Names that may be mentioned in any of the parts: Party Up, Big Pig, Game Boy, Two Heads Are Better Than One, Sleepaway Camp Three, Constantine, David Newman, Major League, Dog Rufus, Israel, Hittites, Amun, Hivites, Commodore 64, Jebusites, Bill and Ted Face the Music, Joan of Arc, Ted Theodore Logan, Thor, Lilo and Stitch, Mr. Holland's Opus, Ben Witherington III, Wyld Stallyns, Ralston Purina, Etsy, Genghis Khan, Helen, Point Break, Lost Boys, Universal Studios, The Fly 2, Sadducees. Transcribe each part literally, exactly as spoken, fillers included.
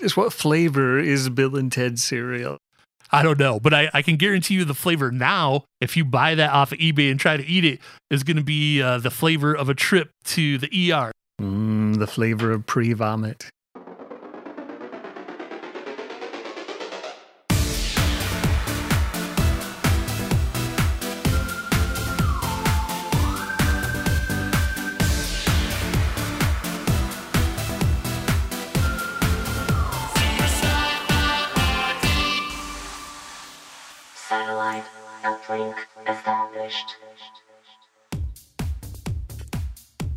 Just what flavor is Bill and Ted's cereal? I don't know, but I, I can guarantee you the flavor now, if you buy that off of eBay and try to eat it, is going to be uh, the flavor of a trip to the E R. Mm, the flavor of pre-vomit.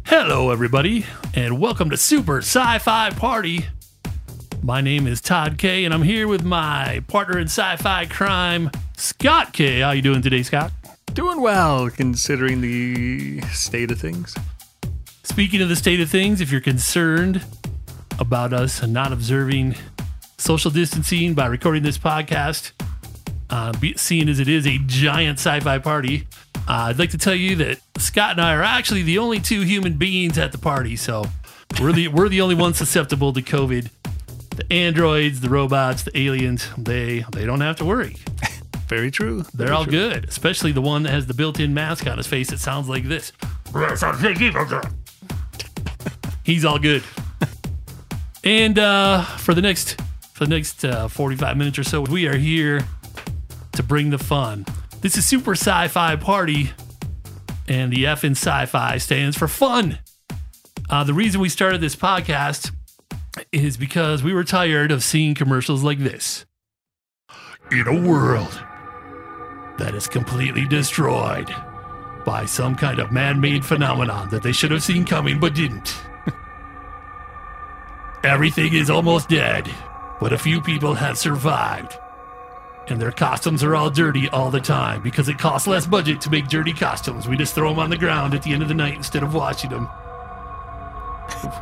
Hello everybody, and welcome to Super Sci-Fi Party. My name is Todd K, and I'm here with my partner in sci-fi crime, Scott K. How you doing today, Scott? Doing well, considering the state of things. Speaking of the state of things, if you're concerned about us not observing social distancing by recording this podcast, Uh, seeing as it is a giant sci-fi party, uh, I'd like to tell you that Scott and I are actually the only two human beings at the party, so we're the we're the only ones susceptible to COVID. The androids, the robots, the aliens, they they don't have to worry. Very true. They're Very all true. good, especially the one that has the built-in mask on his face that sounds like this. He's all good. And uh, for the next for the next uh, forty-five minutes or so, we are here to bring the fun. This is Super Sci-Fi Party, and the F in sci-fi stands for fun. Uh, the reason we started this podcast is because we were tired of seeing commercials like this. In a world that is completely destroyed by some kind of man-made phenomenon that they should have seen coming but didn't. Everything is almost dead, but a few people have survived. And their costumes are all dirty all the time because it costs less budget to make dirty costumes. We just throw them on the ground at the end of the night instead of washing them.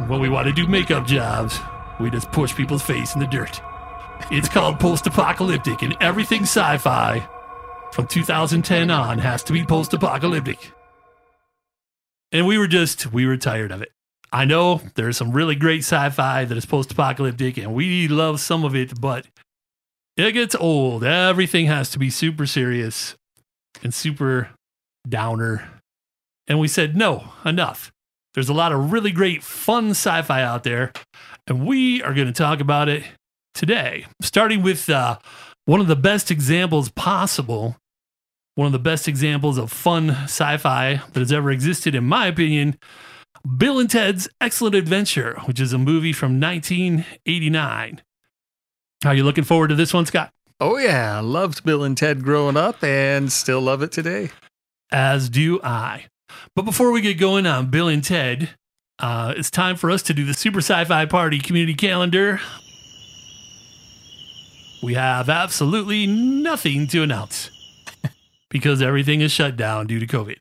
When we want to do makeup jobs, we just push people's face in the dirt. It's called post-apocalyptic, and everything sci-fi from two thousand ten on has to be post-apocalyptic. And we were just, we were tired of it. I know there's some really great sci-fi that is post-apocalyptic, and we love some of it, but it gets old. Everything has to be super serious and super downer. And we said, no, enough. There's a lot of really great fun sci-fi out there, and we are going to talk about it today, starting with uh, one of the best examples possible, one of the best examples of fun sci-fi that has ever existed, in my opinion, Bill and Ted's Excellent Adventure, which is a movie from nineteen eighty-nine. Are you looking forward to this one, Scott? Oh, yeah. Loved Bill and Ted growing up and still love it today. As do I. But before we get going on Bill and Ted, uh, it's time for us to do the Super Sci-Fi Party Community Calendar. We have absolutely nothing to announce because everything is shut down due to COVID.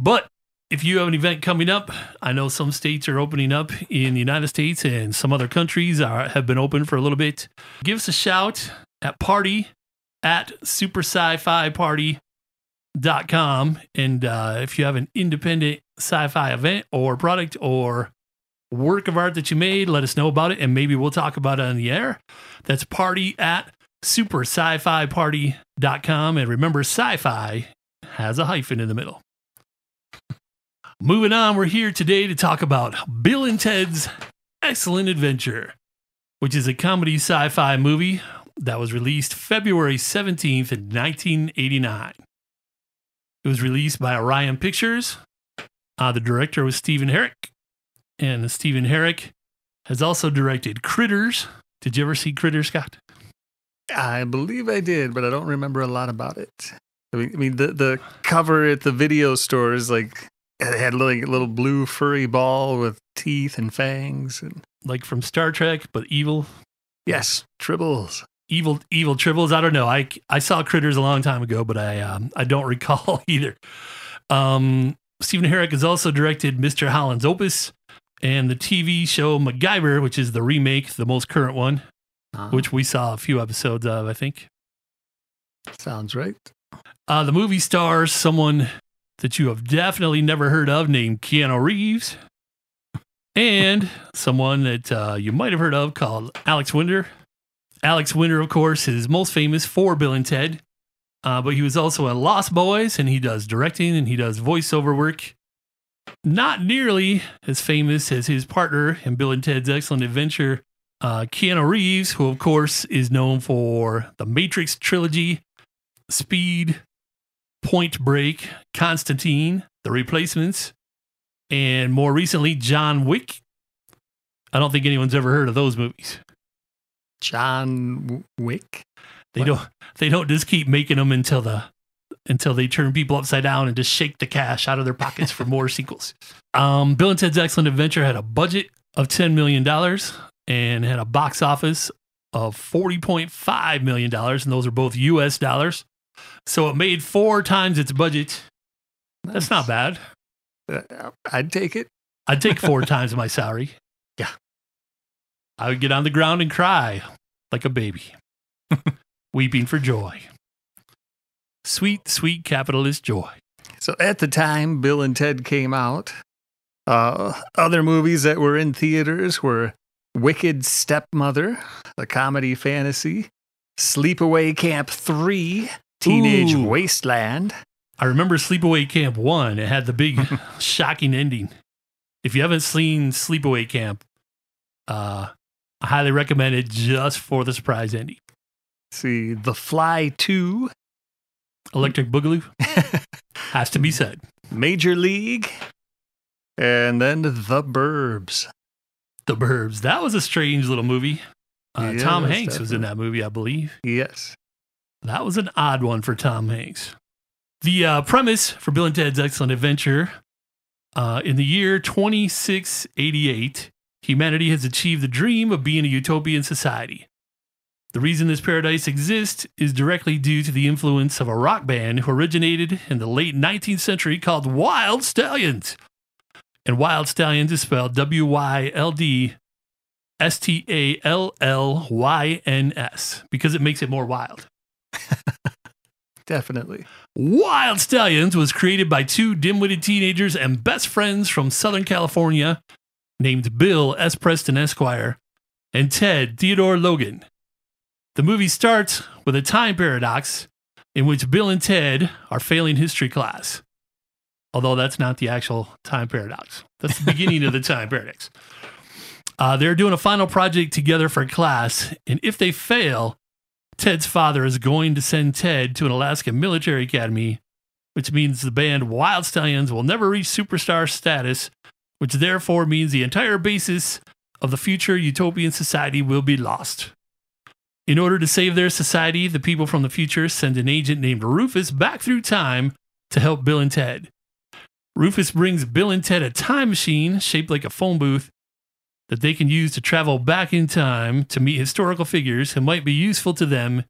But if you have an event coming up, I know some states are opening up in the United States and some other countries are, have been open for a little bit. Give us a shout at party at super sci fi party dot com. And uh, if you have an independent sci-fi event or product or work of art that you made, let us know about it and maybe we'll talk about it on the air. That's party at super sci fi party dot com. And remember, sci-fi has a hyphen in the middle. Moving on, we're here today to talk about Bill and Ted's Excellent Adventure, which is a comedy sci-fi movie that was released February seventeenth in nineteen eighty-nine. It was released by Orion Pictures. Uh, the director was Stephen Herek, and Stephen Herek has also directed Critters. Did you ever see Critters, Scott? I believe I did, but I don't remember a lot about it. I mean, I mean the, the cover at the video store is like... It had like a little blue furry ball with teeth and fangs. And like from Star Trek, but evil? Yes, Tribbles. Evil evil Tribbles? I don't know. I, I saw Critters a long time ago, but I um, I don't recall either. Um, Stephen Herek has also directed Mister Holland's Opus and the T V show MacGyver, which is the remake, the most current one, uh-huh. which we saw a few episodes of, I think. Sounds right. Uh, the movie stars someone that you have definitely never heard of named Keanu Reeves. And someone that uh, you might have heard of called Alex Winter. Alex Winter, of course, is most famous for Bill and Ted. Uh, but he was also at Lost Boys, and he does directing, and he does voiceover work. Not nearly as famous as his partner in Bill and Ted's Excellent Adventure, uh, Keanu Reeves, who, of course, is known for the Matrix trilogy, Speed, Point Break, Constantine, The Replacements, and more recently, John Wick. I don't think anyone's ever heard of those movies. John Wick? They what? don't. They don't just keep making them until the until they turn people upside down and just shake the cash out of their pockets for more sequels. Um, Bill and Ted's Excellent Adventure had a budget of ten million dollars and had a box office of forty point five million dollars, and those are both U S dollars. So it made four times its budget. Nice. That's not bad. Uh, I'd take it. I'd take four times my salary. Yeah. I would get on the ground and cry like a baby, weeping for joy. Sweet, sweet capitalist joy. So at the time Bill and Ted came out, uh, other movies that were in theaters were Wicked Stepmother, the comedy fantasy, Sleepaway Camp three, Teenage Ooh. Wasteland. I remember Sleepaway Camp one. It had the big shocking ending. If you haven't seen Sleepaway Camp, uh, I highly recommend it just for the surprise ending. See, The Fly two. Electric Boogaloo has to be said. Major League, and then The Burbs. The Burbs. That was a strange little movie. Uh, yeah, Tom Hanks definitely was in that movie, I believe. Yes. That was an odd one for Tom Hanks. The uh, premise for Bill and Ted's Excellent Adventure, uh, in the year twenty-six eighty-eight, humanity has achieved the dream of being a utopian society. The reason this paradise exists is directly due to the influence of a rock band who originated in the late nineteenth century called Wyld Stallyns. And Wyld Stallyns is spelled W Y L D S T A L L Y N S because it makes it more wild. Definitely. Wyld Stallyns was created by two dim-witted teenagers and best friends from Southern California named Bill S. Preston Esquire and Ted Theodore Logan. The movie starts with a time paradox in which Bill and Ted are failing history class. Although that's not the actual time paradox. That's the beginning of the time paradox. Uh, they're doing a final project together for class, and if they fail, Ted's father is going to send Ted to an Alaska military academy, which means the band Wyld Stallyns will never reach superstar status, which therefore means the entire basis of the future utopian society will be lost. In order to save their society, the people from the future send an agent named Rufus back through time to help Bill and Ted. Rufus brings Bill and Ted a time machine shaped like a phone booth that they can use to travel back in time to meet historical figures who might be useful to them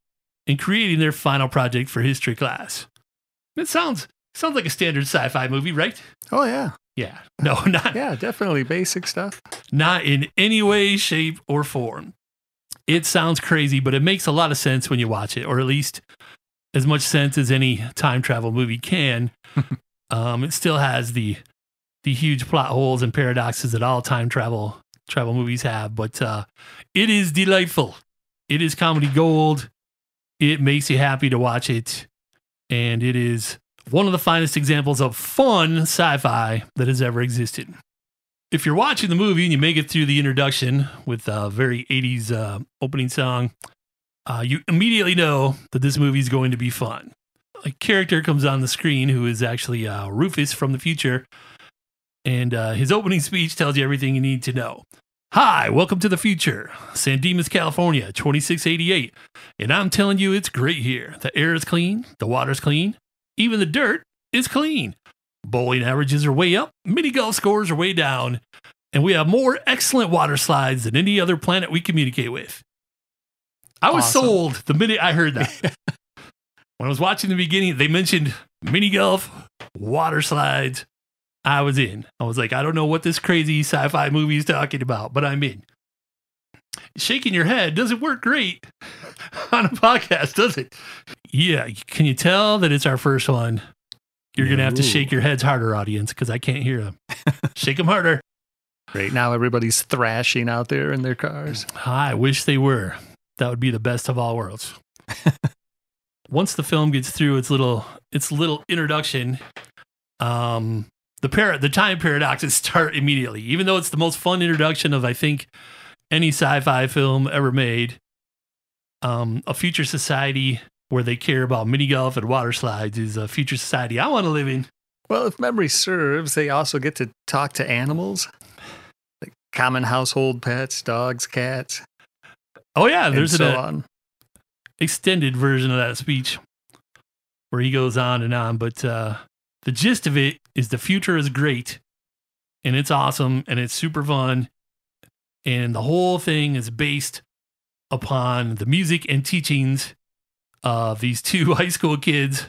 in creating their final project for history class. It sounds sounds like a standard sci-fi movie, right? Oh, yeah. Yeah. No, not... yeah, definitely basic stuff. Not in any way, shape, or form. It sounds crazy, but it makes a lot of sense when you watch it, or at least as much sense as any time travel movie can. um, it still has the the huge plot holes and paradoxes that all time travel travel movies have, but uh, it is delightful. It is comedy gold. It makes you happy to watch it, and it is one of the finest examples of fun sci-fi that has ever existed. If you're watching the movie and you make it through the introduction with a very eighties uh, opening song, uh, you immediately know that this movie is going to be fun. A character comes on the screen who is actually uh, Rufus from the future, and uh, his opening speech tells you everything you need to know. Hi, welcome to the future, San Dimas, California, twenty-six eighty-eight, and I'm telling you it's great here. The air is clean, the water's clean, even the dirt is clean. Bowling averages are way up, mini golf scores are way down, and we have more excellent water slides than any other planet we communicate with. I was awesome. sold the minute I heard that. When I was watching the beginning, they mentioned mini golf, water slides. I was in. I was like, I don't know what this crazy sci-fi movie is talking about, but I'm in. Shaking your head doesn't work great on a podcast, does it? Yeah. Can you tell that it's our first one? You're going to have to shake your heads harder, audience, because I can't hear them. Shake them harder. great. Now everybody's thrashing out there in their cars. I wish they were. That would be the best of all worlds. Once the film gets through its little its little introduction, um, the par- the time paradoxes start immediately. Even though it's the most fun introduction of, I think, any sci-fi film ever made, um, a future society where they care about mini golf and water slides is a future society I want to live in. Well, if memory serves, they also get to talk to animals, like common household pets, dogs, cats. Oh, yeah. There's so an on. extended version of that speech where he goes on and on. But uh, the gist of it is the future is great, and it's awesome, and it's super fun. And the whole thing is based upon the music and teachings of these two high school kids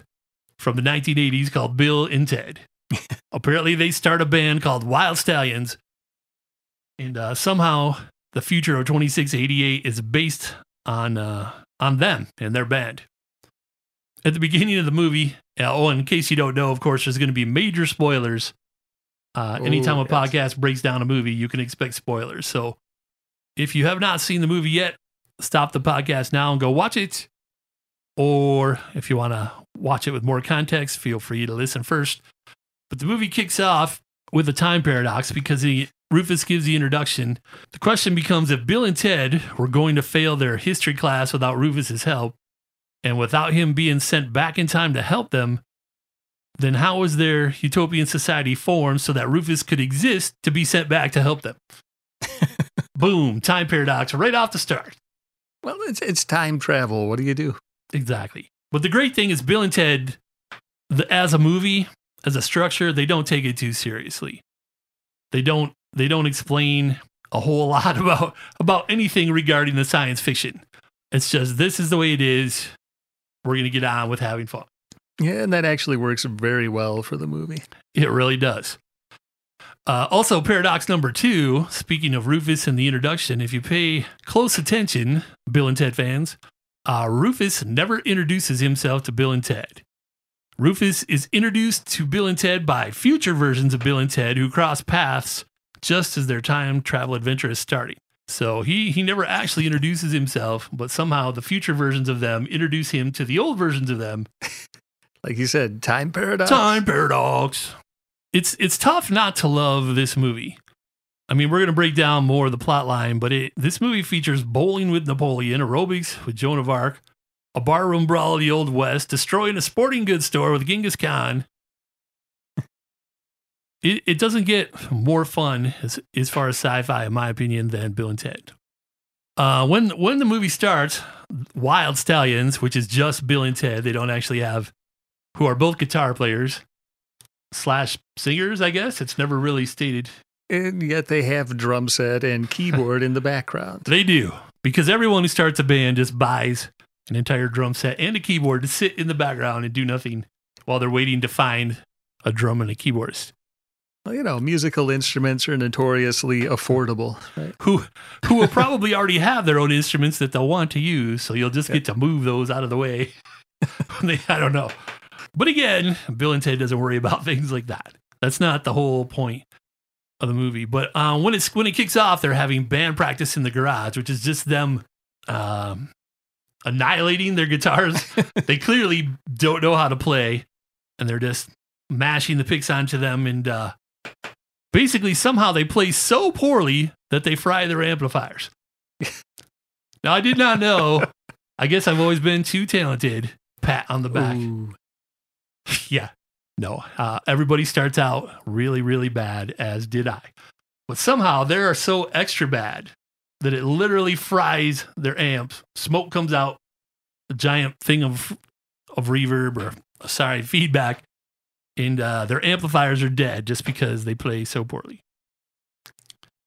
from the nineteen eighties called Bill and Ted. Apparently they start a band called Wyld Stallyns, and uh, somehow the future of twenty-six eighty-eight is based on uh, on them and their band. At the beginning of the movie, oh, in case you don't know, of course, there's going to be major spoilers. Uh, anytime Ooh, a yes. podcast breaks down a movie, you can expect spoilers. So if you have not seen the movie yet, stop the podcast now and go watch it. Or if you want to watch it with more context, feel free to listen first. But the movie kicks off with a time paradox because he, Rufus gives the introduction. The question becomes if Bill and Ted were going to fail their history class without Rufus's help and without him being sent back in time to help them, then how was their utopian society formed so that Rufus could exist to be sent back to help them? Boom, time paradox right off the start. Well, it's it's time travel. What do you do? Exactly. But the great thing is Bill and Ted, the, as a movie, as a structure, they don't take it too seriously. They don't they don't explain a whole lot about about anything regarding the science fiction. It's just this is the way it is. We're going to get on with having fun. Yeah, and that actually works very well for the movie. It really does. Uh, also, paradox number two, speaking of Rufus and the introduction, if you pay close attention, Bill and Ted fans, Uh, Rufus never introduces himself to Bill and Ted. Rufus is introduced to Bill and Ted by future versions of Bill and Ted who cross paths just as their time travel adventure is starting. So he, he never actually introduces himself, but somehow the future versions of them introduce him to the old versions of them. Like you said, time paradox. Time paradox. It's, it's tough not to love this movie. I mean, we're going to break down more of the plot line, but it, this movie features bowling with Napoleon, aerobics with Joan of Arc, a barroom brawl of the Old West, destroying a sporting goods store with Genghis Khan. It, it doesn't get more fun as, as far as sci-fi, in my opinion, than Bill and Ted. Uh, when, when the movie starts, Wyld Stallyns, which is just Bill and Ted, they don't actually have, who are both guitar players slash singers, I guess. It's never really stated. And yet they have drum set and keyboard in the background. They do, because everyone who starts a band just buys an entire drum set and a keyboard to sit in the background and do nothing while they're waiting to find a drum and a keyboardist. Well, you know, musical instruments are notoriously affordable. Right? Who who will probably already have their own instruments that they'll want to use, so you'll just get to move those out of the way. they, I don't know. But again, Bill and Ted doesn't worry about things like that. That's not the whole point of the movie, but uh, when it's when it kicks off, they're having band practice in the garage, which is just them um, annihilating their guitars. They clearly don't know how to play, and they're just mashing the picks onto them. And uh, basically, somehow they play so poorly that they fry their amplifiers. Now, I did not know. I guess I've always been too talented. Pat on the back. Ooh. Yeah. No, uh, everybody starts out really, really bad, as did I. But somehow they are so extra bad that it literally fries their amps. Smoke comes out, a giant thing of of reverb or, sorry, feedback, and uh, their amplifiers are dead just because they play so poorly.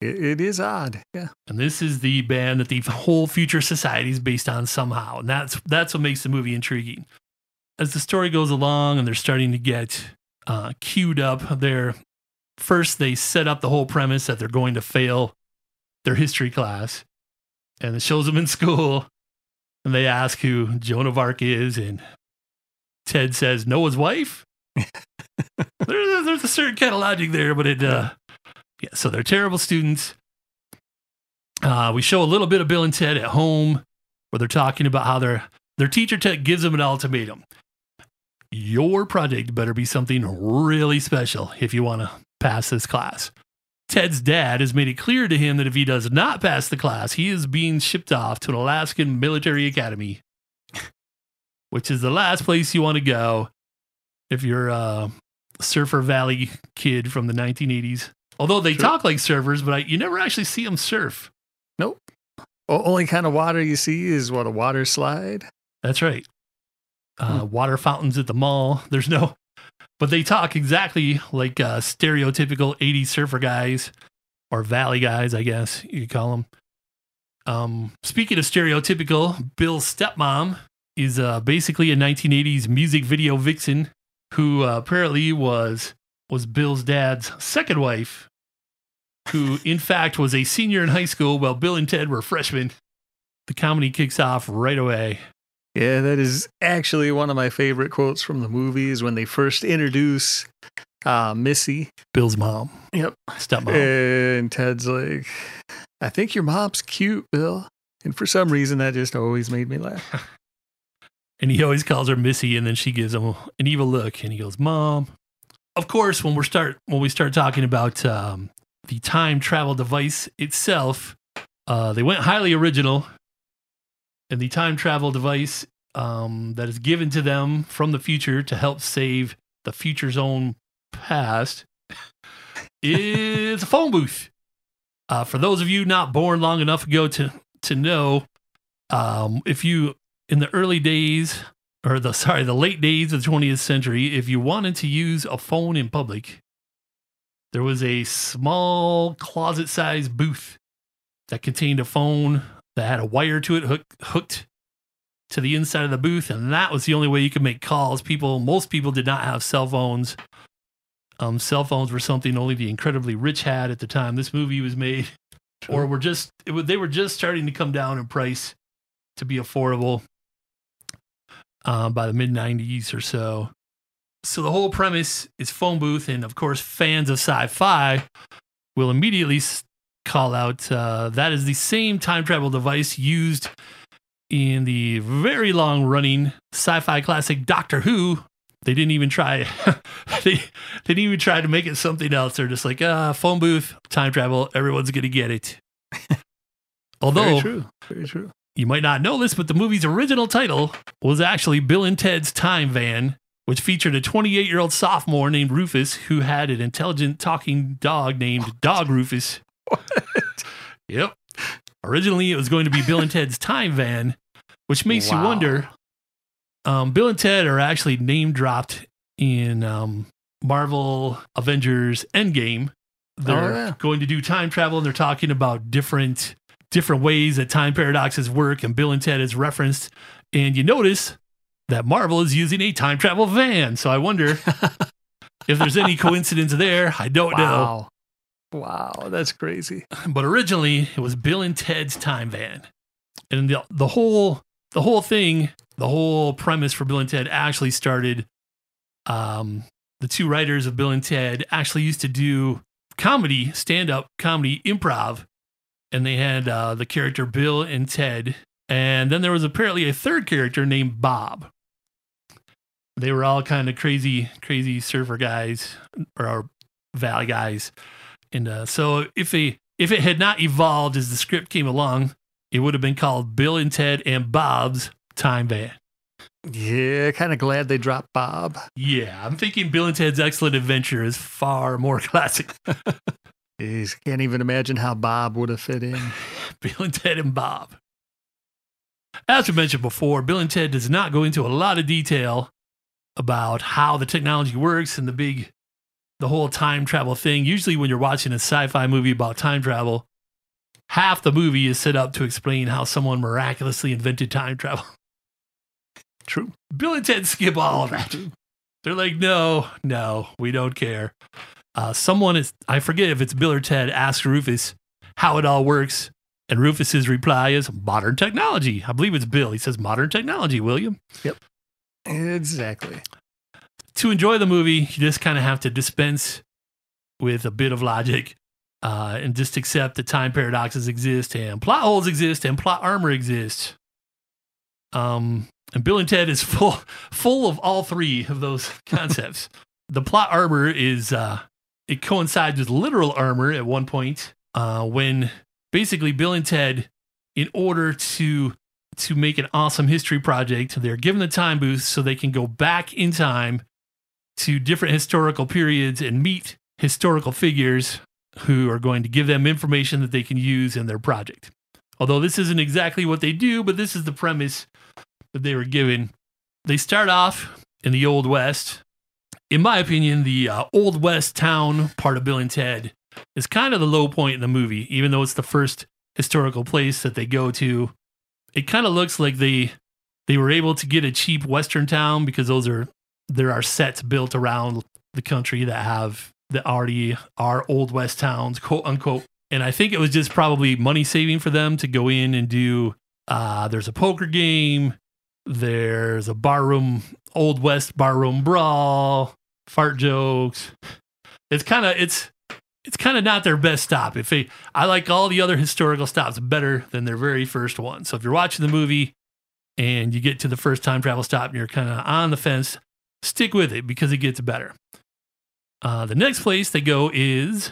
It, it is odd, yeah. And this is the band that the whole future society is based on somehow, and that's that's what makes the movie intriguing. As the story goes along and they're starting to get uh, queued up there, first they set up the whole premise that they're going to fail their history class, and it shows them in school, and they ask who Joan of Arc is, and Ted says Noah's wife. there's, there's a certain kind of logic there, but it uh, Yeah, so they're terrible students. Uh, we show a little bit of Bill and Ted at home, where they're talking about how their their teacher tech gives them an ultimatum. Your project better be something really special if you want to pass this class. Ted's dad has made it clear to him that if he does not pass the class, he is being shipped off to an Alaskan military academy, which is the last place you want to go if you're a Surfer Valley kid from the nineteen eighties. Although they sure. talk like surfers, but I, you never actually see them surf. Nope. O- only kind of water you see is, what, a water slide? That's right. Uh, hmm. Water fountains at the mall. There's no... But they talk exactly like uh, stereotypical eighties surfer guys, or valley guys, I guess you could call them. Um, speaking of stereotypical, Bill's stepmom is uh, basically a nineteen eighties music video vixen who uh, apparently was was Bill's dad's second wife, who in fact was a senior in high school while Bill and Ted were freshmen. The comedy kicks off right away. Yeah, that is actually one of my favorite quotes from the movie, is when they first introduce uh, Missy. Bill's mom. Yep. Stepmom. And Ted's like, I think your mom's cute, Bill. And for some reason, that just always made me laugh. And he always calls her Missy, and then she gives him an evil look, and he goes, Mom. Of course, when, we're start, when we start talking about um, the time travel device itself, uh, they went highly original. And the time travel device um, that is given to them from the future to help save the future's own past is a phone booth. Uh, for those of you not born long enough ago to, to know, um, if you, in the early days, or the, sorry, the late days of the twentieth century, if you wanted to use a phone in public, there was a small closet-sized booth that contained a phone that had a wire to it hook, hooked to the inside of the booth, and that was the only way you could make calls. People, most people did not have cell phones. Um, cell phones were something only the incredibly rich had at the time this movie was made, True. or were just it was, they were just starting to come down in price to be affordable uh, by the mid nineties or so. So the whole premise is phone booth, and of course, fans of sci-fi will immediately St- call out uh, that is the same time travel device used in the very long running sci-fi classic Doctor Who. They didn't even try they, they didn't even try to make it something else. They're just like, ah, phone booth, time travel, everyone's gonna get it. Although very true. Very true. You might not know this, but the movie's original title was actually Bill and Ted's Time Van, which featured a twenty-eight-year-old sophomore named Rufus who had an intelligent talking dog named Dog Rufus. What? Yep. Originally, it was going to be Bill and Ted's Time Van, which makes wow. you wonder. Um, Bill and Ted are actually name dropped in um, Marvel Avengers Endgame. They're oh, yeah. going to do time travel, and they're talking about different different ways that time paradoxes work, and Bill and Ted is referenced. And you notice that Marvel is using a time travel van. So I wonder if there's any coincidence there. I don't wow. know. Wow, that's crazy. But originally, it was Bill and Ted's Time Van. And the the whole the whole thing, the whole premise for Bill and Ted actually started, um, the two writers of Bill and Ted actually used to do comedy, stand-up comedy, improv. And they had uh, the character Bill and Ted. And then there was apparently a third character named Bob. They were all kind of crazy, crazy surfer guys, or, or valley guys. And uh, so if a, if it had not evolved as the script came along, it would have been called Bill and Ted and Bob's Time Van. Yeah, kind of glad they dropped Bob. Yeah, I'm thinking Bill and Ted's Excellent Adventure is far more classic. Jeez, can't even imagine how Bob would have fit in. Bill and Ted and Bob. As we mentioned before, Bill and Ted does not go into a lot of detail about how the technology works and the big... the whole time travel thing. Usually when you're watching a sci-fi movie about time travel, half the movie is set up to explain how someone miraculously invented time travel. True. Bill and Ted skip all of that. They're like, no, no, we don't care. Uh, someone is, I forget if it's Bill or Ted, asks Rufus how it all works. And Rufus's reply is modern technology. I believe it's Bill. He says modern technology, William. Yep. Exactly. To enjoy the movie, you just kind of have to dispense with a bit of logic uh, and just accept that time paradoxes exist and plot holes exist and plot armor exists. Um, and Bill and Ted is full full of all three of those concepts. The plot armor is uh, it coincides with literal armor at one point uh, when basically Bill and Ted, in order to to make an awesome history project, they're given the time booth so they can go back in time to different historical periods and meet historical figures who are going to give them information that they can use in their project. Although this isn't exactly what they do, but this is the premise that they were given. They start off in the Old West. In my opinion, the uh, Old West town part of Bill and Ted is kind of the low point in the movie, even though it's the first historical place that they go to. It kind of looks like they they were able to get a cheap Western town because those are there are sets built around the country that have that already are Old West towns, quote unquote. And I think it was just probably money saving for them to go in and do. Uh, there's a poker game. There's a barroom, Old West barroom brawl, fart jokes. It's kind of it's it's kind of not their best stop. If they, I like all the other historical stops better than their very first one. So if you're watching the movie and you get to the first time travel stop and you're kind of on the fence, stick with it because it gets better. Uh, the next place they go is...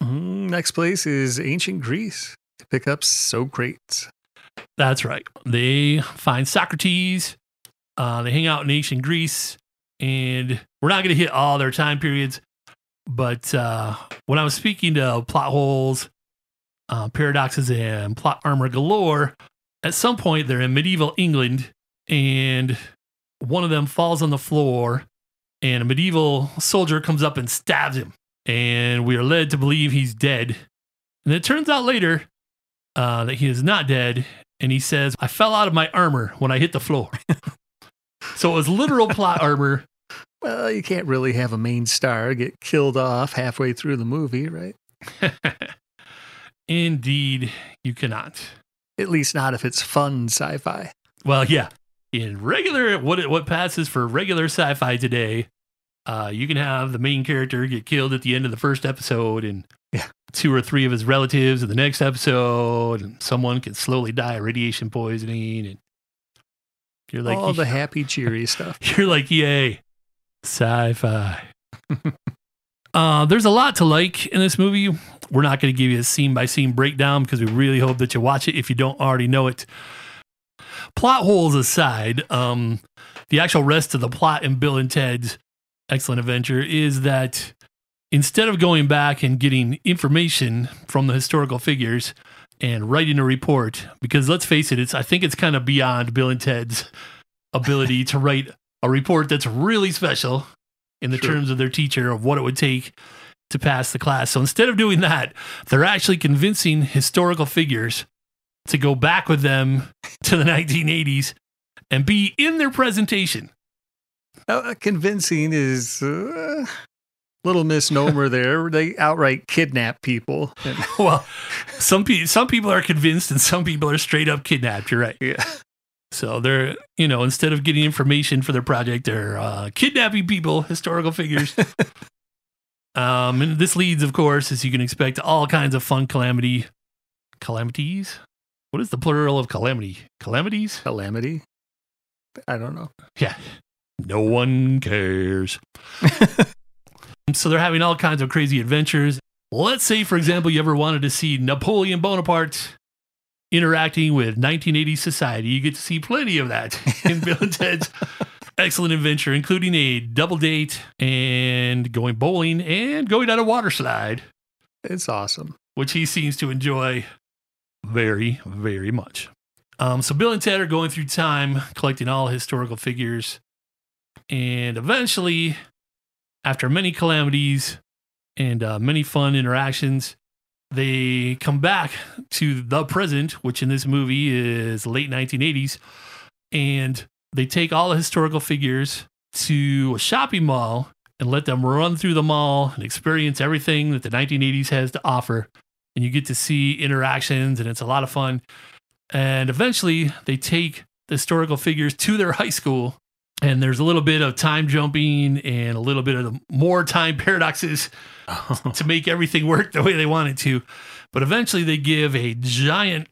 Next place is ancient Greece to pick up Socrates. That's right. They find Socrates. Uh, they hang out in ancient Greece. And we're not going to hit all their time periods. But uh, when I was speaking to plot holes, uh, paradoxes, and plot armor galore, at some point they're in medieval England. And one of them falls on the floor. And a medieval soldier comes up and stabs him. And we are led to believe he's dead. And it turns out later uh, that he is not dead. And he says, I fell out of my armor when I hit the floor. So it was literal plot armor. Well, you can't really have a main star get killed off halfway through the movie, right? Indeed, you cannot. At least not if it's fun sci-fi. Well, yeah. In regular, what what passes for regular sci-fi today, uh, you can have the main character get killed at the end of the first episode and yeah. two or three of his relatives in the next episode, and someone can slowly die of radiation poisoning. And you're like, all the happy, cheery stuff. You're like, yay, sci-fi. uh, there's a lot to like in this movie. We're not going to give you a scene-by-scene breakdown because we really hope that you watch it if you don't already know it. Plot holes aside, um, the actual rest of the plot in Bill and Ted's Excellent Adventure is that instead of going back and getting information from the historical figures and writing a report, because let's face it, it's I think it's kind of beyond Bill and Ted's ability to write a report that's really special in the sure. terms of their teacher of what it would take to pass the class. So instead of doing that, they're actually convincing historical figures to go back with them to the nineteen eighties and be in their presentation. Uh, convincing is a uh, little misnomer there. They outright kidnap people. And well, some, pe- some people are convinced and some people are straight up kidnapped. You're right. Yeah. So they're, you know, instead of getting information for their project, they're uh, kidnapping people, historical figures. um, and this leads, of course, as you can expect, to all kinds of fun calamity. Calamities? What is the plural of calamity? Calamities? Calamity? I don't know. Yeah. No one cares. So they're having all kinds of crazy adventures. Let's say, for example, you ever wanted to see Napoleon Bonaparte interacting with nineteen eighties society. You get to see plenty of that in Bill and Ted's Excellent Adventure, including a double date and going bowling and going down a water slide. It's awesome. Which he seems to enjoy very, very much. Um, so Bill and Ted are going through time, collecting all historical figures. And eventually, after many calamities and uh, many fun interactions, they come back to the present, which in this movie is late nineteen eighties. And they take all the historical figures to a shopping mall and let them run through the mall and experience everything that the nineteen eighties has to offer. And you get to see interactions, and it's a lot of fun. And eventually, they take the historical figures to their high school And there's a little bit of time jumping and a little bit of more time paradoxes oh. to make everything work the way they want it to. But eventually they give a giant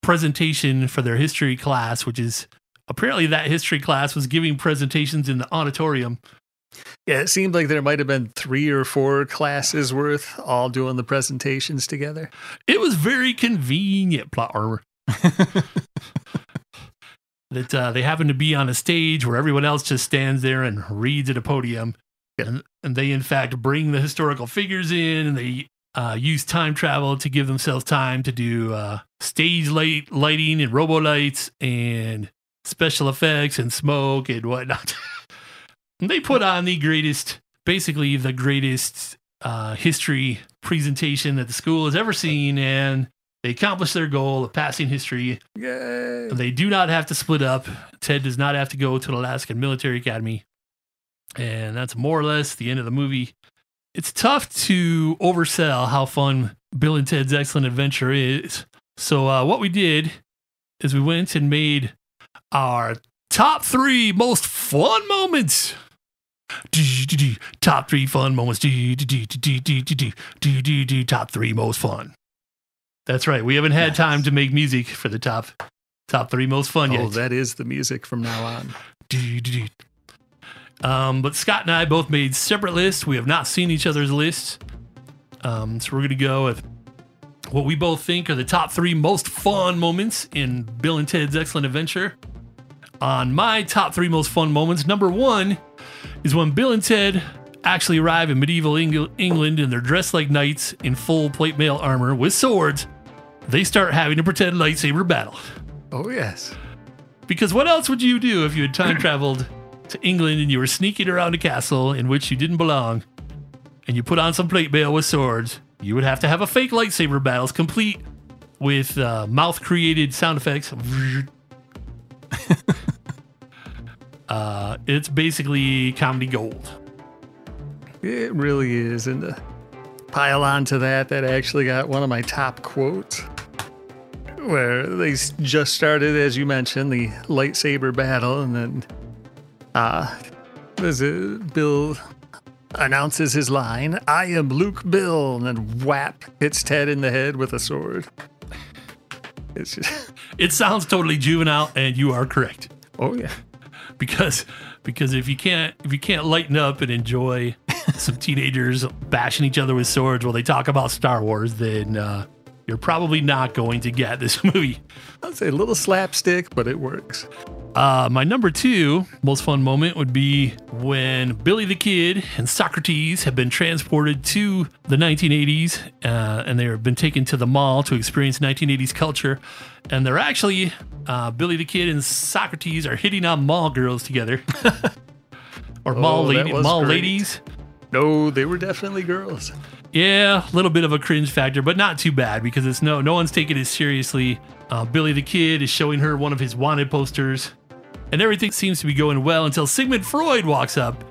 presentation for their history class, which is apparently that history class was giving presentations in the auditorium. Yeah, it seemed like there might have been three or four classes worth all doing the presentations together. It was very convenient plot armor. That uh, they happen to be on a stage where everyone else just stands there and reads at a podium. Yeah. And, and they, in fact, bring the historical figures in, and they uh, use time travel to give themselves time to do uh, stage light, lighting and robo lights and special effects and smoke and whatnot. And they put on the greatest, basically the greatest uh, history presentation that the school has ever seen, and they accomplish their goal of passing history. Yay. They do not have to split up. Ted does not have to go to the Alaskan Military Academy. And that's more or less the end of the movie. It's tough to oversell how fun Bill and Ted's Excellent Adventure is. So uh, what we did is we went and made our top three most fun moments. Top three fun moments. Top three most fun. That's right. We haven't had yes. time to make music for the top top three most fun oh, yet. Oh, that is the music from now on. Um, but Scott and I both made separate lists. We have not seen each other's lists. Um, so we're going to go with what we both think are the top three most fun moments in Bill and Ted's Excellent Adventure. On my top three most fun moments, number one is when Bill and Ted actually arrive in medieval Eng- England and they're dressed like knights in full plate mail armor with swords. They start having to pretend lightsaber battle. Oh, yes. Because what else would you do if you had time traveled to England and you were sneaking around a castle in which you didn't belong and you put on some plate mail with swords? You would have to have a fake lightsaber battles complete with uh, mouth-created sound effects. uh, it's basically comedy gold. It really is. And to pile on to that, that actually got one of my top quotes where they just started, as you mentioned, the lightsaber battle. And then uh, there's a, Bill announces his line, "I am Luke Bill," and then whap, hits Ted in the head with a sword. It's just it sounds totally juvenile, and you are correct. Oh, yeah. Because because if you can't if you can't lighten up and enjoy some teenagers bashing each other with swords while they talk about Star Wars, then uh, you're probably not going to get this movie. I'd say a little slapstick, but it works. Uh, my number two most fun moment would be when Billy the Kid and Socrates have been transported to the nineteen eighties uh, and they have been taken to the mall to experience nineteen eighties culture. And they're actually, uh, Billy the Kid and Socrates are hitting on mall girls together. Or oh, mall, lady, mall ladies. No, they were definitely girls. Yeah, a little bit of a cringe factor, but not too bad because it's no no one's taking it seriously. Uh, Billy the Kid is showing her one of his wanted posters, and everything seems to be going well until Sigmund Freud walks up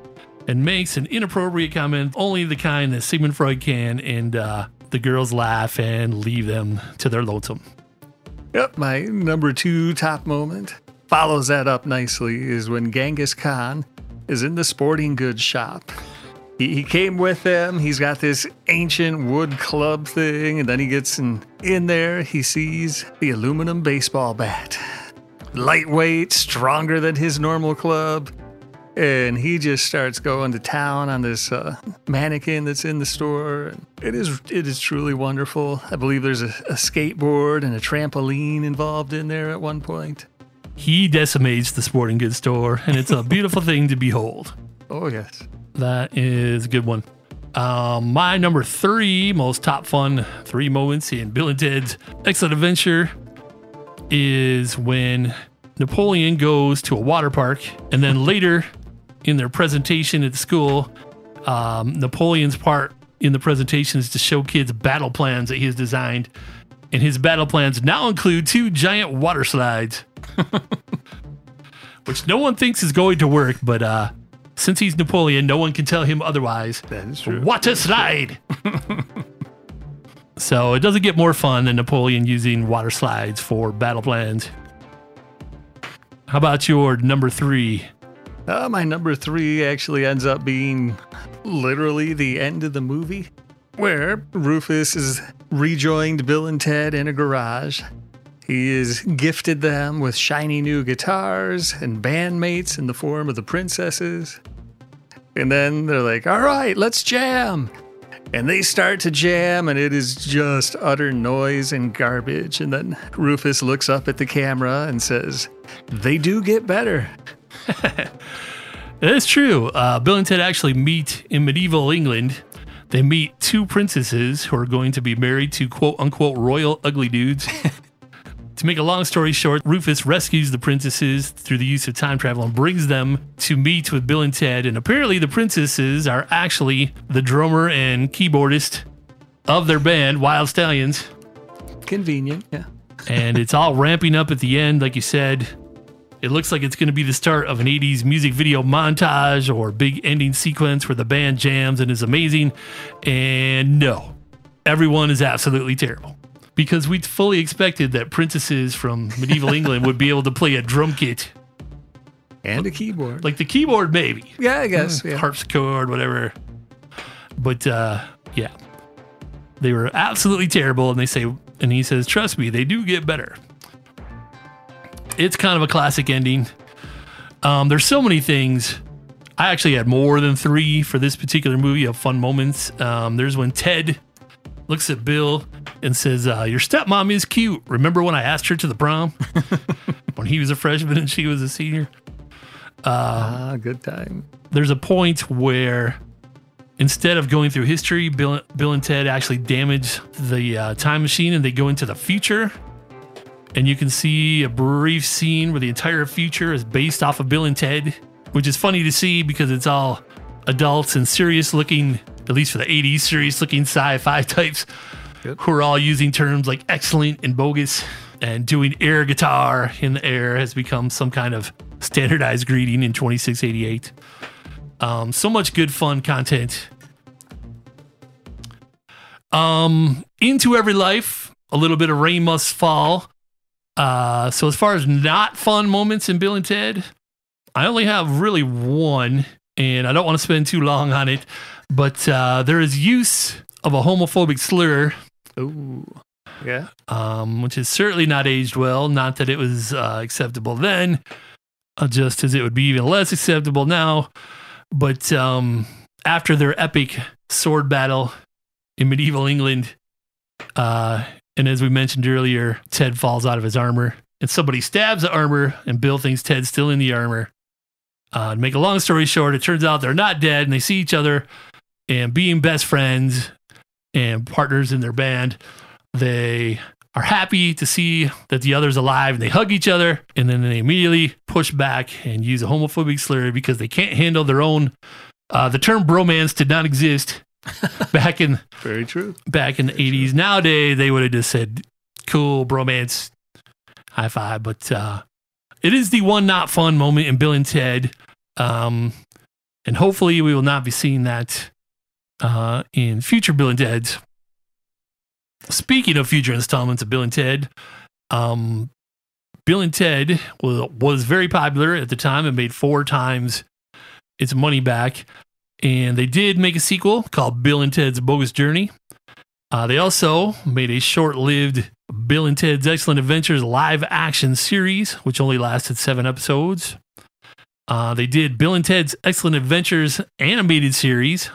and makes an inappropriate comment, only the kind that Sigmund Freud can, and uh, the girls laugh and leave them to their lonesome. Yep, my number two top moment follows that up nicely is when Genghis Khan is in the sporting goods shop. He came with them. He's got this ancient wood club thing, and then he gets in, in there. He sees the aluminum baseball bat. Lightweight, stronger than his normal club. And he just starts going to town on this uh, mannequin that's in the store. It is it is truly wonderful. I believe there's a, a skateboard and a trampoline involved in there at one point. He decimates the sporting goods store, and it's a beautiful thing to behold. Oh, yes. That is a good one. Um, my number three most top fun three moments in Bill and Ted's Excellent Adventure is when Napoleon goes to a water park, and then later in their presentation at the school, um, Napoleon's part in the presentation is to show kids battle plans that he has designed, and his battle plans now include two giant water slides, which no one thinks is going to work, but uh, since he's Napoleon, no one can tell him otherwise. That is true. What a slide! So it doesn't get more fun than Napoleon using water slides for battle plans. How about your number three Uh, my number three actually ends up being literally the end of the movie, where Rufus has rejoined Bill and Ted in a garage. He has gifted them with shiny new guitars and bandmates in the form of the princesses. And then they're like, all right, let's jam. And they start to jam, and it is just utter noise and garbage. And then Rufus looks up at the camera and says, they do get better. That's true. Uh, Bill and Ted actually meet in medieval England. They meet two princesses who are going to be married to quote-unquote royal ugly dudes. To make a long story short, Rufus rescues the princesses through the use of time travel and brings them to meet with Bill and Ted. And apparently the princesses are actually the drummer and keyboardist of their band, Wyld Stallyns. Convenient, yeah. And it's all ramping up at the end, like you said. It looks like it's going to be the start of an eighties music video montage or big ending sequence where the band jams and is amazing. And no, everyone is absolutely terrible. Because we fully expected that princesses from medieval England would be able to play a drum kit. And a keyboard. Like the keyboard, maybe. Yeah, I guess. Mm, yeah. Harpsichord, whatever. But, uh, yeah. They were absolutely terrible, and they say, and he says, trust me, they do get better. It's kind of a classic ending. Um, there's so many things. I actually had more than three for this particular movie of fun moments. Um, there's when Ted looks at Bill and says, uh, your stepmom is cute. Remember when I asked her to the prom? When he was a freshman and she was a senior? Uh, ah, good time. There's a point where instead of going through history, Bill, Bill and Ted actually damage the uh, time machine and they go into the future. And you can see a brief scene where the entire future is based off of Bill and Ted, which is funny to see because it's all adults and serious looking, at least for the eighties, serious looking sci-fi types. Good. Who are all using terms like excellent and bogus, and doing air guitar in the air has become some kind of standardized greeting in twenty-six eighty-eight. Um, so much good fun content. Um, Into Every Life, a little bit of Rain Must Fall. Uh, so as far as not fun moments in Bill and Ted, I only have really one, and I don't want to spend too long on it, but uh, there is use of a homophobic slur. Ooh, yeah. Um, which is certainly not aged well. Not that it was uh, acceptable then, uh, just as it would be even less acceptable now. But um, after their epic sword battle in medieval England, uh, and as we mentioned earlier, Ted falls out of his armor, and somebody stabs the armor, and Bill thinks Ted's still in the armor. Uh, to make a long story short, it turns out they're not dead, and they see each other, and being best friends and partners in their band, they are happy to see that the other's alive, and they hug each other, and then they immediately push back and use a homophobic slur because they can't handle their own. Uh, the term bromance did not exist back in very true back in the very eighties. True. Nowadays, they would have just said, "Cool bromance, high five." But uh, it is the one not fun moment in Bill and Ted, um, and hopefully, we will not be seeing that Uh, in future Bill and Ted's. Speaking of future installments of Bill and Ted, um, Bill and Ted was, was very popular at the time and made four times its money back. And they did make a sequel called Bill and Ted's Bogus Journey. Uh, they also made a short-lived Bill and Ted's Excellent Adventures live-action series, which only lasted seven episodes. Uh, they did Bill and Ted's Excellent Adventures animated series,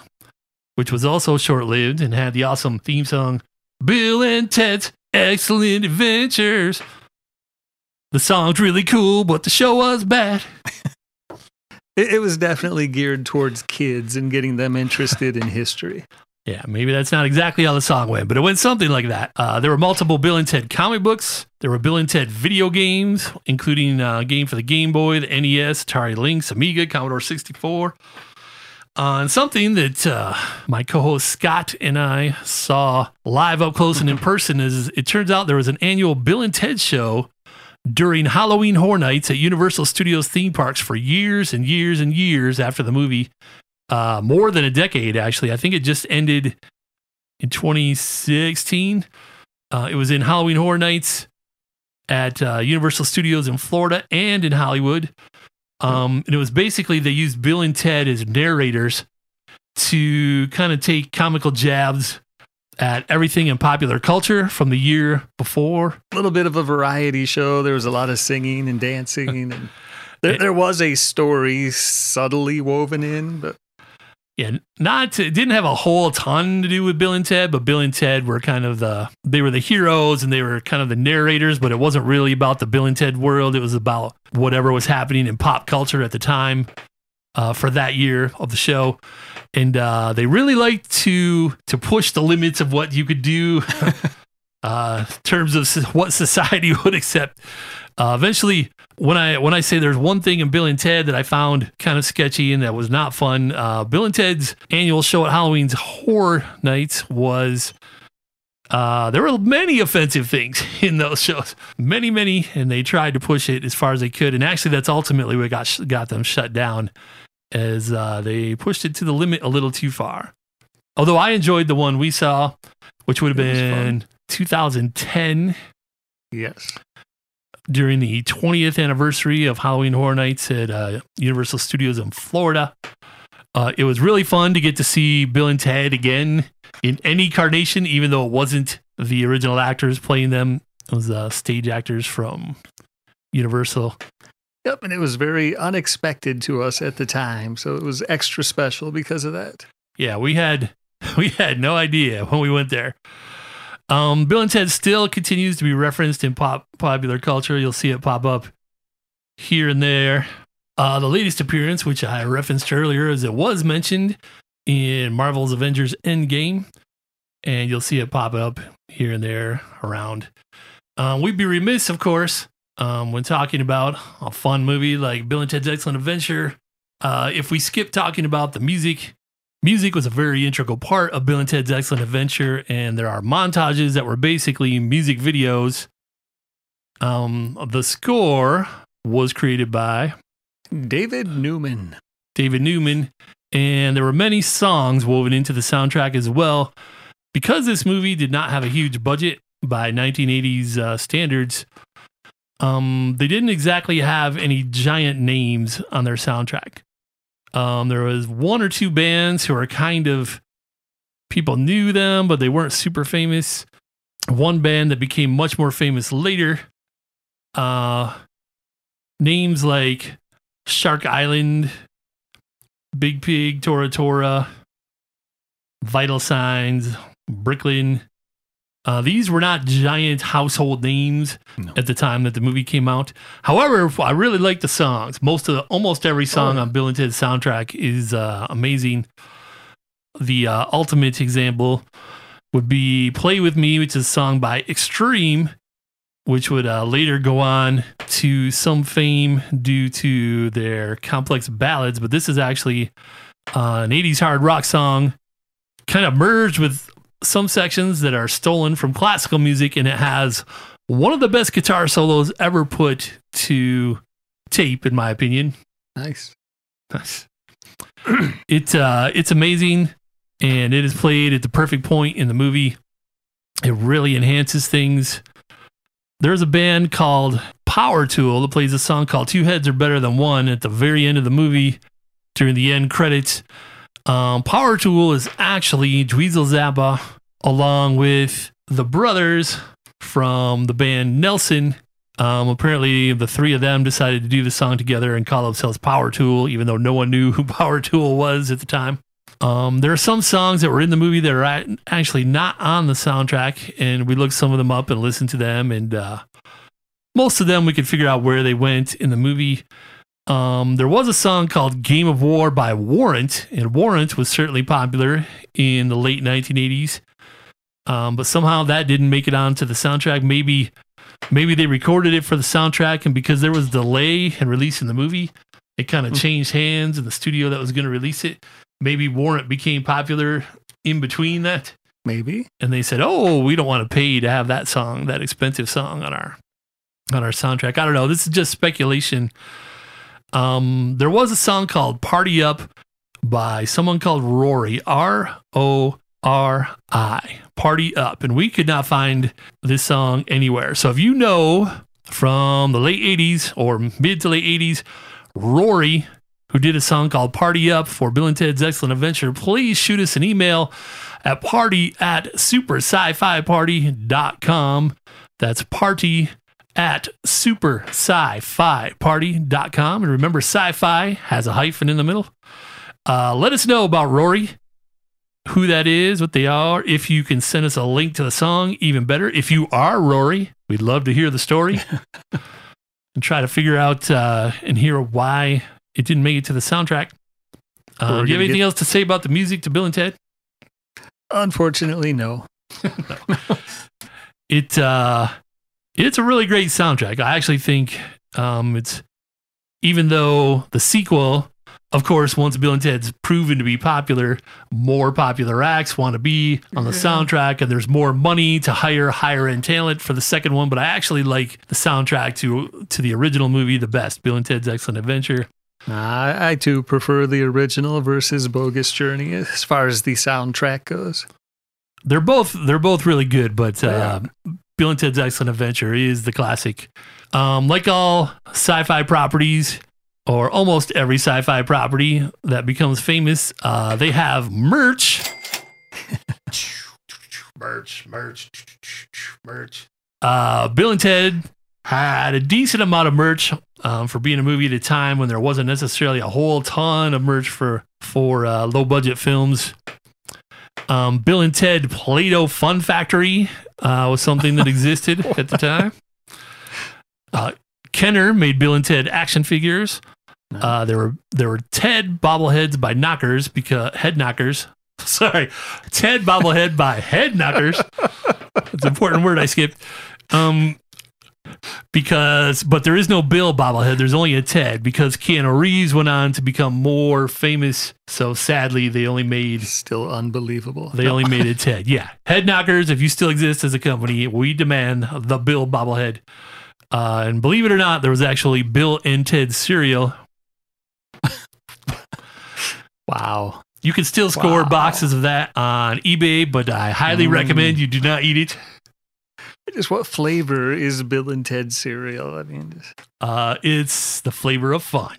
which was also short-lived and had the awesome theme song, Bill and Ted's Excellent Adventures. The song's really cool, but the show was bad. it, it was definitely geared towards kids and getting them interested in history. Yeah, maybe that's not exactly how the song went, but it went something like that. Uh, there were multiple Bill and Ted comic books. There were Bill and Ted video games, including a game for the Game Boy, the N E S, Atari Lynx, Amiga, Commodore sixty-four. On uh, something that uh, my co-host Scott and I saw live up close and in person is it turns out there was an annual Bill and Ted show during Halloween Horror Nights at Universal Studios theme parks for years and years and years after the movie. Uh, more than a decade, actually. I think it just ended in twenty sixteen. Uh, it was in Halloween Horror Nights at uh, Universal Studios in Florida and in Hollywood. Um, and it was basically they used Bill and Ted as narrators to kind of take comical jabs at everything in popular culture from the year before. A little bit of a variety show. There was a lot of singing and dancing. And there, there was a story subtly woven in, but yeah, not to, it didn't have a whole ton to do with Bill and Ted, but Bill and Ted were kind of the, they were the heroes and they were kind of the narrators, but it wasn't really about the Bill and Ted world. It was about whatever was happening in pop culture at the time uh, for that year of the show. And uh, they really liked to, to push the limits of what you could do uh, in terms of what society would accept. Uh, eventually, when I when I say there's one thing in Bill and Ted that I found kind of sketchy and that was not fun, uh, Bill and Ted's annual show at Halloween's Horror Nights was, uh, there were many offensive things in those shows. Many, many, and they tried to push it as far as they could. And actually, that's ultimately what got, got them shut down, as uh, they pushed it to the limit a little too far. Although I enjoyed the one we saw, which would have been two thousand ten. Yes. During the twentieth anniversary of Halloween Horror Nights at uh, Universal Studios in Florida. Uh, it was really fun to get to see Bill and Ted again in any carnation, even though it wasn't the original actors playing them. It was uh, stage actors from Universal. Yep, and it was very unexpected to us at the time, so it was extra special because of that. Yeah, we had we had no idea when we went there. Um, Bill and Ted still continues to be referenced in pop popular culture. You'll see it pop up here and there. Uh, the latest appearance, which I referenced earlier, is it was mentioned in Marvel's Avengers Endgame, and you'll see it pop up here and there around. Um, we'd be remiss, of course, um, when talking about a fun movie like Bill and Ted's Excellent Adventure, uh, if we skip talking about the music. Music was a very integral part of Bill and Ted's Excellent Adventure, and there are montages that were basically music videos. Um, the score was created by David Newman. David Newman, and there were many songs woven into the soundtrack as well. Because this movie did not have a huge budget by nineteen eighties uh, standards, um, they didn't exactly have any giant names on their soundtrack. Um, there was one or two bands who are kind of, people knew them, but they weren't super famous. One band that became much more famous later. Uh, names like Shark Island, Big Pig, Tora Tora, Vital Signs, Brooklyn. Uh, these were not giant household names no. at the time that the movie came out. However, I really like the songs. Most of the, almost every song oh. on Bill and Ted's soundtrack is uh, amazing. The uh, ultimate example would be "Play With Me," which is a song by Extreme, which would uh, later go on to some fame due to their complex ballads. But this is actually uh, an eighties hard rock song, kind of merged with some sections that are stolen from classical music, and it has one of the best guitar solos ever put to tape, in my opinion. Nice. Nice. It's uh, it's amazing, and it is played at the perfect point in the movie. It really enhances things. There's a band called Power Tool that plays a song called Two Heads Are Better Than One at the very end of the movie during the end credits. Um, Power Tool is actually Dweezil Zappa along with the brothers from the band Nelson. Um, apparently, the three of them decided to do the song together and call themselves Power Tool, even though no one knew who Power Tool was at the time. Um, there are some songs that were in the movie that are actually not on the soundtrack, and we looked some of them up and listened to them, and uh, most of them we could figure out where they went in the movie. Um, there was a song called Game of War by Warrant, and Warrant was certainly popular in the late nineteen eighties. Um, but somehow that didn't make it onto the soundtrack. Maybe maybe they recorded it for the soundtrack, and because there was delay in releasing the movie, it kind of changed hands in the studio that was going to release it. Maybe Warrant became popular in between that. Maybe. And they said, oh, we don't want to pay to have that song, that expensive song on our on our soundtrack. I don't know. This is just speculation. Um, there was a song called Party Up by someone called Rory, R O R I, Party Up. And we could not find this song anywhere. So if you know from the late eighties or mid to late eighties, Rory, who did a song called Party Up for Bill and Ted's Excellent Adventure, please shoot us an email at party at super sci fi party dot com. That's party at super sci fi party dot com. And remember, sci-fi has a hyphen in the middle. Uh, let us know about Rory, who that is, what they are. If you can send us a link to the song, even better. If you are Rory, we'd love to hear the story and try to figure out uh, and hear why it didn't make it to the soundtrack. Uh, do you have anything get... else to say about the music to Bill and Ted? Unfortunately, no. no. It uh, it's a really great soundtrack. I actually think um, it's, even though the sequel, of course, once Bill and Ted's proven to be popular, more popular acts want to be on the yeah. soundtrack, and there's more money to hire higher end talent for the second one. But I actually like the soundtrack to to the original movie the best, Bill and Ted's Excellent Adventure. I, I too prefer the original versus Bogus Journey as far as the soundtrack goes. They're both they're both really good, but uh, yeah. Bill and Ted's Excellent Adventure is the classic. Um, like all sci-fi properties, or almost every sci-fi property that becomes famous, uh, they have merch. merch, merch, merch. Uh, Bill and Ted had a decent amount of merch um, for being a movie at a time when there wasn't necessarily a whole ton of merch for for uh, low budget films. Um, Bill and Ted Play-Doh Fun Factory uh, was something that existed at the time. Uh, Kenner made Bill and Ted action figures. Uh, there were there were Ted bobbleheads by Knockers because Head Knockers. Sorry, Ted bobblehead by Head Knockers. That's an important word I skipped. Um. Because, but there is no Bill bobblehead. There's only a Ted because Keanu Reeves went on to become more famous. So sadly, they only made still unbelievable. They only made a Ted. Yeah, Head Knockers. If you still exist as a company, we demand the Bill bobblehead. Uh, and believe it or not, there was actually Bill and Ted cereal. Wow. You can still score wow. boxes of that on eBay, but I highly mm. recommend you do not eat it. Just what flavor is Bill and Ted cereal? I mean, just... uh, it's the flavor of fun.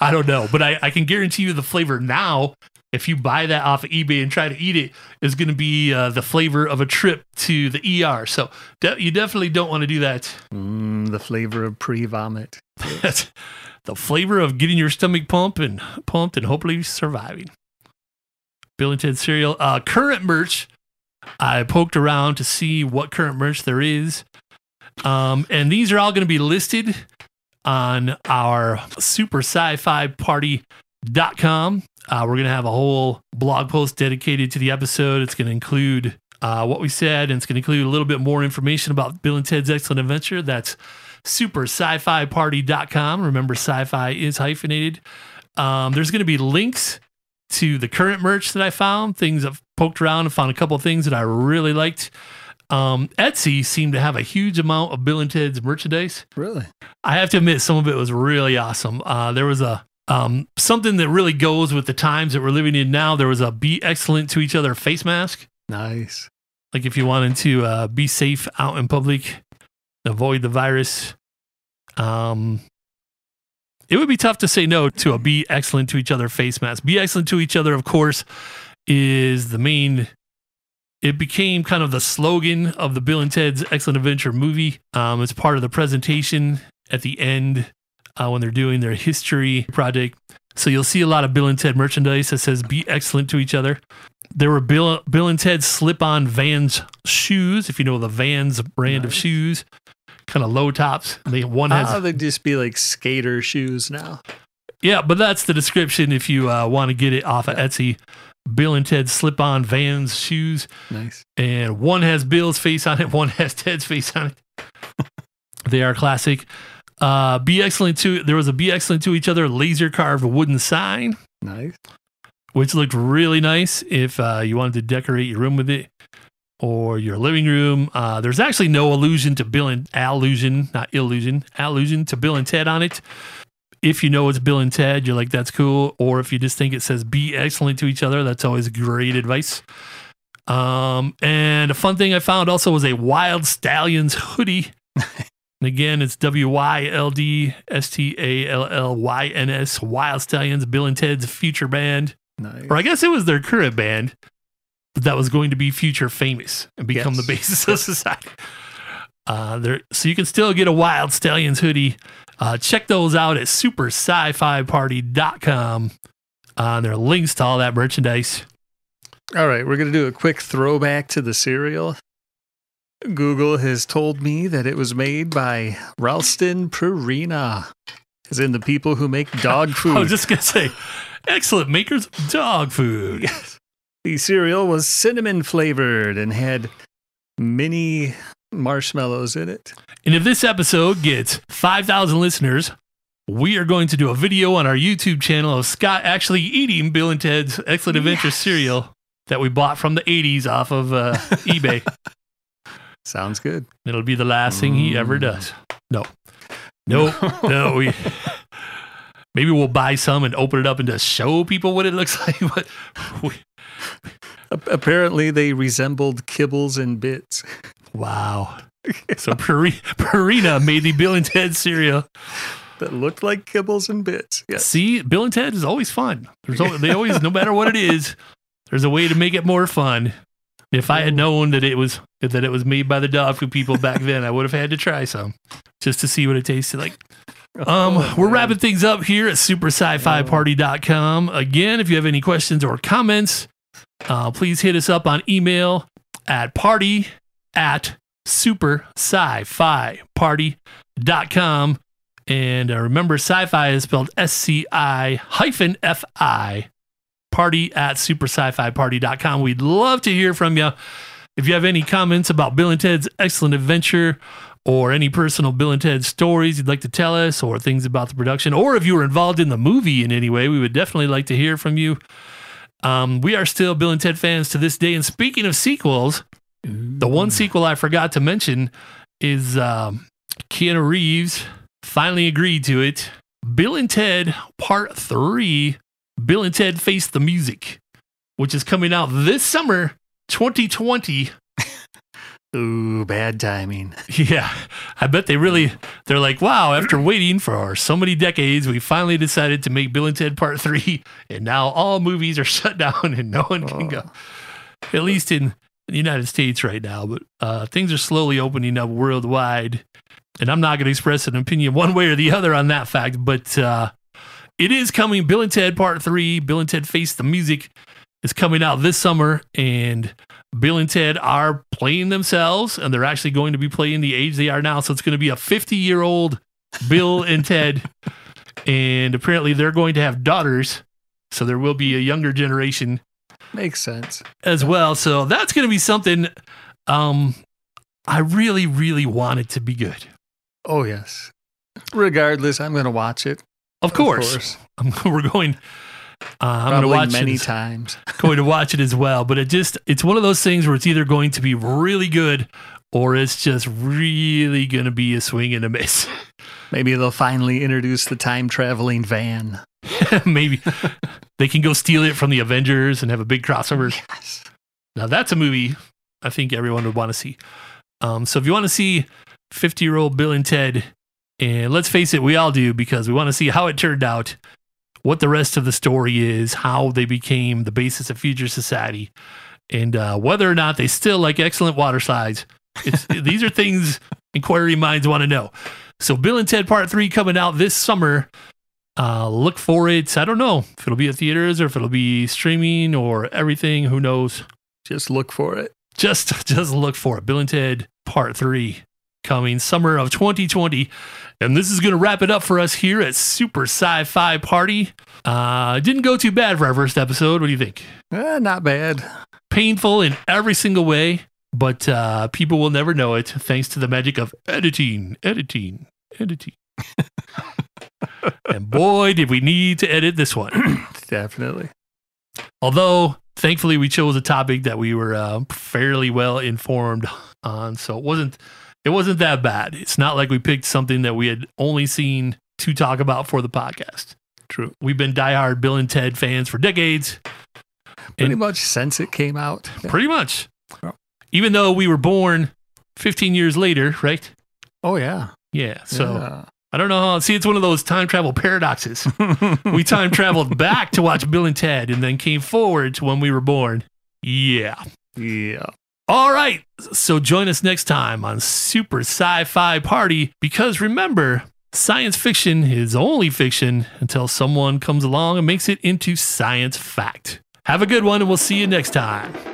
I don't know, but I, I can guarantee you the flavor now, if you buy that off of eBay and try to eat it, is going to be uh, the flavor of a trip to the E R. So de- you definitely don't want to do that. Mm, the flavor of pre-vomit. That's the flavor of getting your stomach pumped and pumped and hopefully surviving. Bill and Ted cereal. Uh, current merch. I poked around to see what current merch there is. Um, and these are all going to be listed on our super sci fi party dot com. Uh, we're going to have a whole blog post dedicated to the episode. It's going to include uh, what we said, and it's going to include a little bit more information about Bill and Ted's Excellent Adventure. That's super sci fi party dot com. Remember, sci-fi is hyphenated. Um, there's going to be links to the current merch that I found, things I've poked around and found a couple of things that I really liked. Um, Etsy seemed to have a huge amount of Bill and Ted's merchandise. Really? I have to admit, some of it was really awesome. Uh, there was a um, something that really goes with the times that we're living in now. There was a Be Excellent to Each Other face mask. Nice. Like if you wanted to uh, be safe out in public, avoid the virus. Um, It would be tough to say no to a Be Excellent to Each Other face mask. Be Excellent to Each Other, of course, is the main... It became kind of the slogan of the Bill and Ted's Excellent Adventure movie. Um, it's part of the presentation at the end uh, when they're doing their history project. So you'll see a lot of Bill and Ted merchandise that says Be Excellent to Each Other. There were Bill, Bill and Ted's slip-on Vans shoes, if you know the Vans brand nice. of shoes. Kind of low tops. They one has. Oh, they'd just be like skater shoes now. Yeah, but that's the description if you uh, want to get it off yeah. of Etsy. Bill and Ted slip-on Vans shoes. Nice. And one has Bill's face on it. One has Ted's face on it. They are classic. Uh, be excellent to. There was a Be Excellent to Each Other laser carved wooden sign. Nice. Which looked really nice if uh, you wanted to decorate your room with it. Or your living room. Uh, there's actually no allusion to Bill and allusion, not illusion, allusion to Bill and Ted on it. If you know it's Bill and Ted, you're like, that's cool. Or if you just think it says Be Excellent to Each Other, that's always great advice. Um, and a fun thing I found also was a Wyld Stallyns hoodie And again, it's W Y L D S T A L L Y N S, Wyld Stallyns, Bill and Ted's future band. Nice. Or I guess it was their current band that was going to be future famous and become yes. the basis of society. Uh, there, so you can still get a Wyld Stallyns hoodie. Uh, check those out at super sci fi party dot com. Uh, there are links to all that merchandise. All right, we're going to do a quick throwback to the cereal. Google has told me that it was made by Ralston Purina, as in the people who make dog food. I was just going to say, excellent makers of dog food. Yes. The cereal was cinnamon flavored and had mini marshmallows in it. And if this episode gets five thousand listeners, we are going to do a video on our YouTube channel of Scott actually eating Bill and Ted's Excellent Adventure yes. cereal that we bought from the eighties off of uh, eBay. Sounds good. It'll be the last mm. thing he ever does. No. No. No. We, maybe we'll buy some and open it up and just show people what it looks like. But we, apparently they resembled Kibbles and Bits. Wow. So Purina, Purina made the Bill and Ted cereal that looked like Kibbles and Bits. Yeah. See, Bill and Ted is always fun. There's always, they always, no matter what it is, there's a way to make it more fun. If I had known that it was that it was made by the dog food people back then, I would have had to try some just to see what it tasted like. Um, oh, we're wrapping things up here at super sci fi party dot com. Again, if you have any questions or comments, uh, please hit us up on email at party at super sci fi party dot com. And uh, remember, sci-fi is spelled S C I hyphen F I. Party at super sci fi party dot com. We'd love to hear from you. If you have any comments about Bill and Ted's Excellent Adventure or any personal Bill and Ted stories you'd like to tell us, or things about the production, or if you were involved in the movie in any way, we would definitely like to hear from you. Um, we are still Bill and Ted fans to this day. And speaking of sequels, mm. the one sequel I forgot to mention is um, Keanu Reeves finally agreed to it. Bill and Ted Part three, Bill and Ted Face the Music, which is coming out this summer, twenty twenty. Ooh, bad timing. Yeah. I bet they really, they're like, wow, after waiting for so many decades, we finally decided to make Bill and Ted Part three, and now all movies are shut down and no one can oh. go. At least in the United States right now, but uh, things are slowly opening up worldwide, and I'm not going to express an opinion one way or the other on that fact, but uh, it is coming. Bill and Ted Part three, Bill and Ted Face the Music, is coming out this summer, and Bill and Ted are playing themselves, and they're actually going to be playing the age they are now, so it's going to be a fifty-year-old Bill and Ted, and apparently they're going to have daughters, so there will be a younger generation. Makes sense. As well, so that's going to be something um, I really, really want it to be good. Oh, yes. Regardless, I'm going to watch it. Of course, of course. I'm, we're going. Uh, I'm going to watch many it as, times. Going to watch it as well, but it just—it's one of those things where it's either going to be really good or it's just really going to be a swing and a miss. Maybe they'll finally introduce the time traveling van. Maybe they can go steal it from the Avengers and have a big crossover. Yes. Now that's a movie I think everyone would want to see. Um, so if you want to see fifty-year-old Bill and Ted. And let's face it, we all do, because we want to see how it turned out, what the rest of the story is, how they became the basis of future society, and uh, whether or not they still like excellent water slides. It's, these are things inquiry minds want to know. So Bill and Ted Part three coming out this summer. Uh, look for it. I don't know if it'll be at theaters or if it'll be streaming or everything. Who knows? Just look for it. Just, just look for it. Bill and Ted Part three. Coming summer of twenty twenty. And this is going to wrap it up for us here at Super Sci-Fi Party. Uh, didn't go too bad for our first episode. What do you think? Uh, not bad. Painful in every single way, but uh, people will never know it thanks to the magic of editing, editing, editing. And boy, did we need to edit this one. Definitely. Although, thankfully, we chose a topic that we were uh, fairly well informed on, so it wasn't It wasn't that bad. It's not like we picked something that we had only seen to talk about for the podcast. True. We've been diehard Bill and Ted fans for decades. Pretty much since it came out. Pretty much. Oh. Even though we were born fifteen years later, right? Oh, yeah. Yeah. So yeah. I don't know how. See, it's one of those time travel paradoxes. We time traveled back to watch Bill and Ted and then came forward to when we were born. Yeah. Yeah. All right. So join us next time on Super Sci-Fi Party, because remember, science fiction is only fiction until someone comes along and makes it into science fact. Have a good one, and we'll see you next time.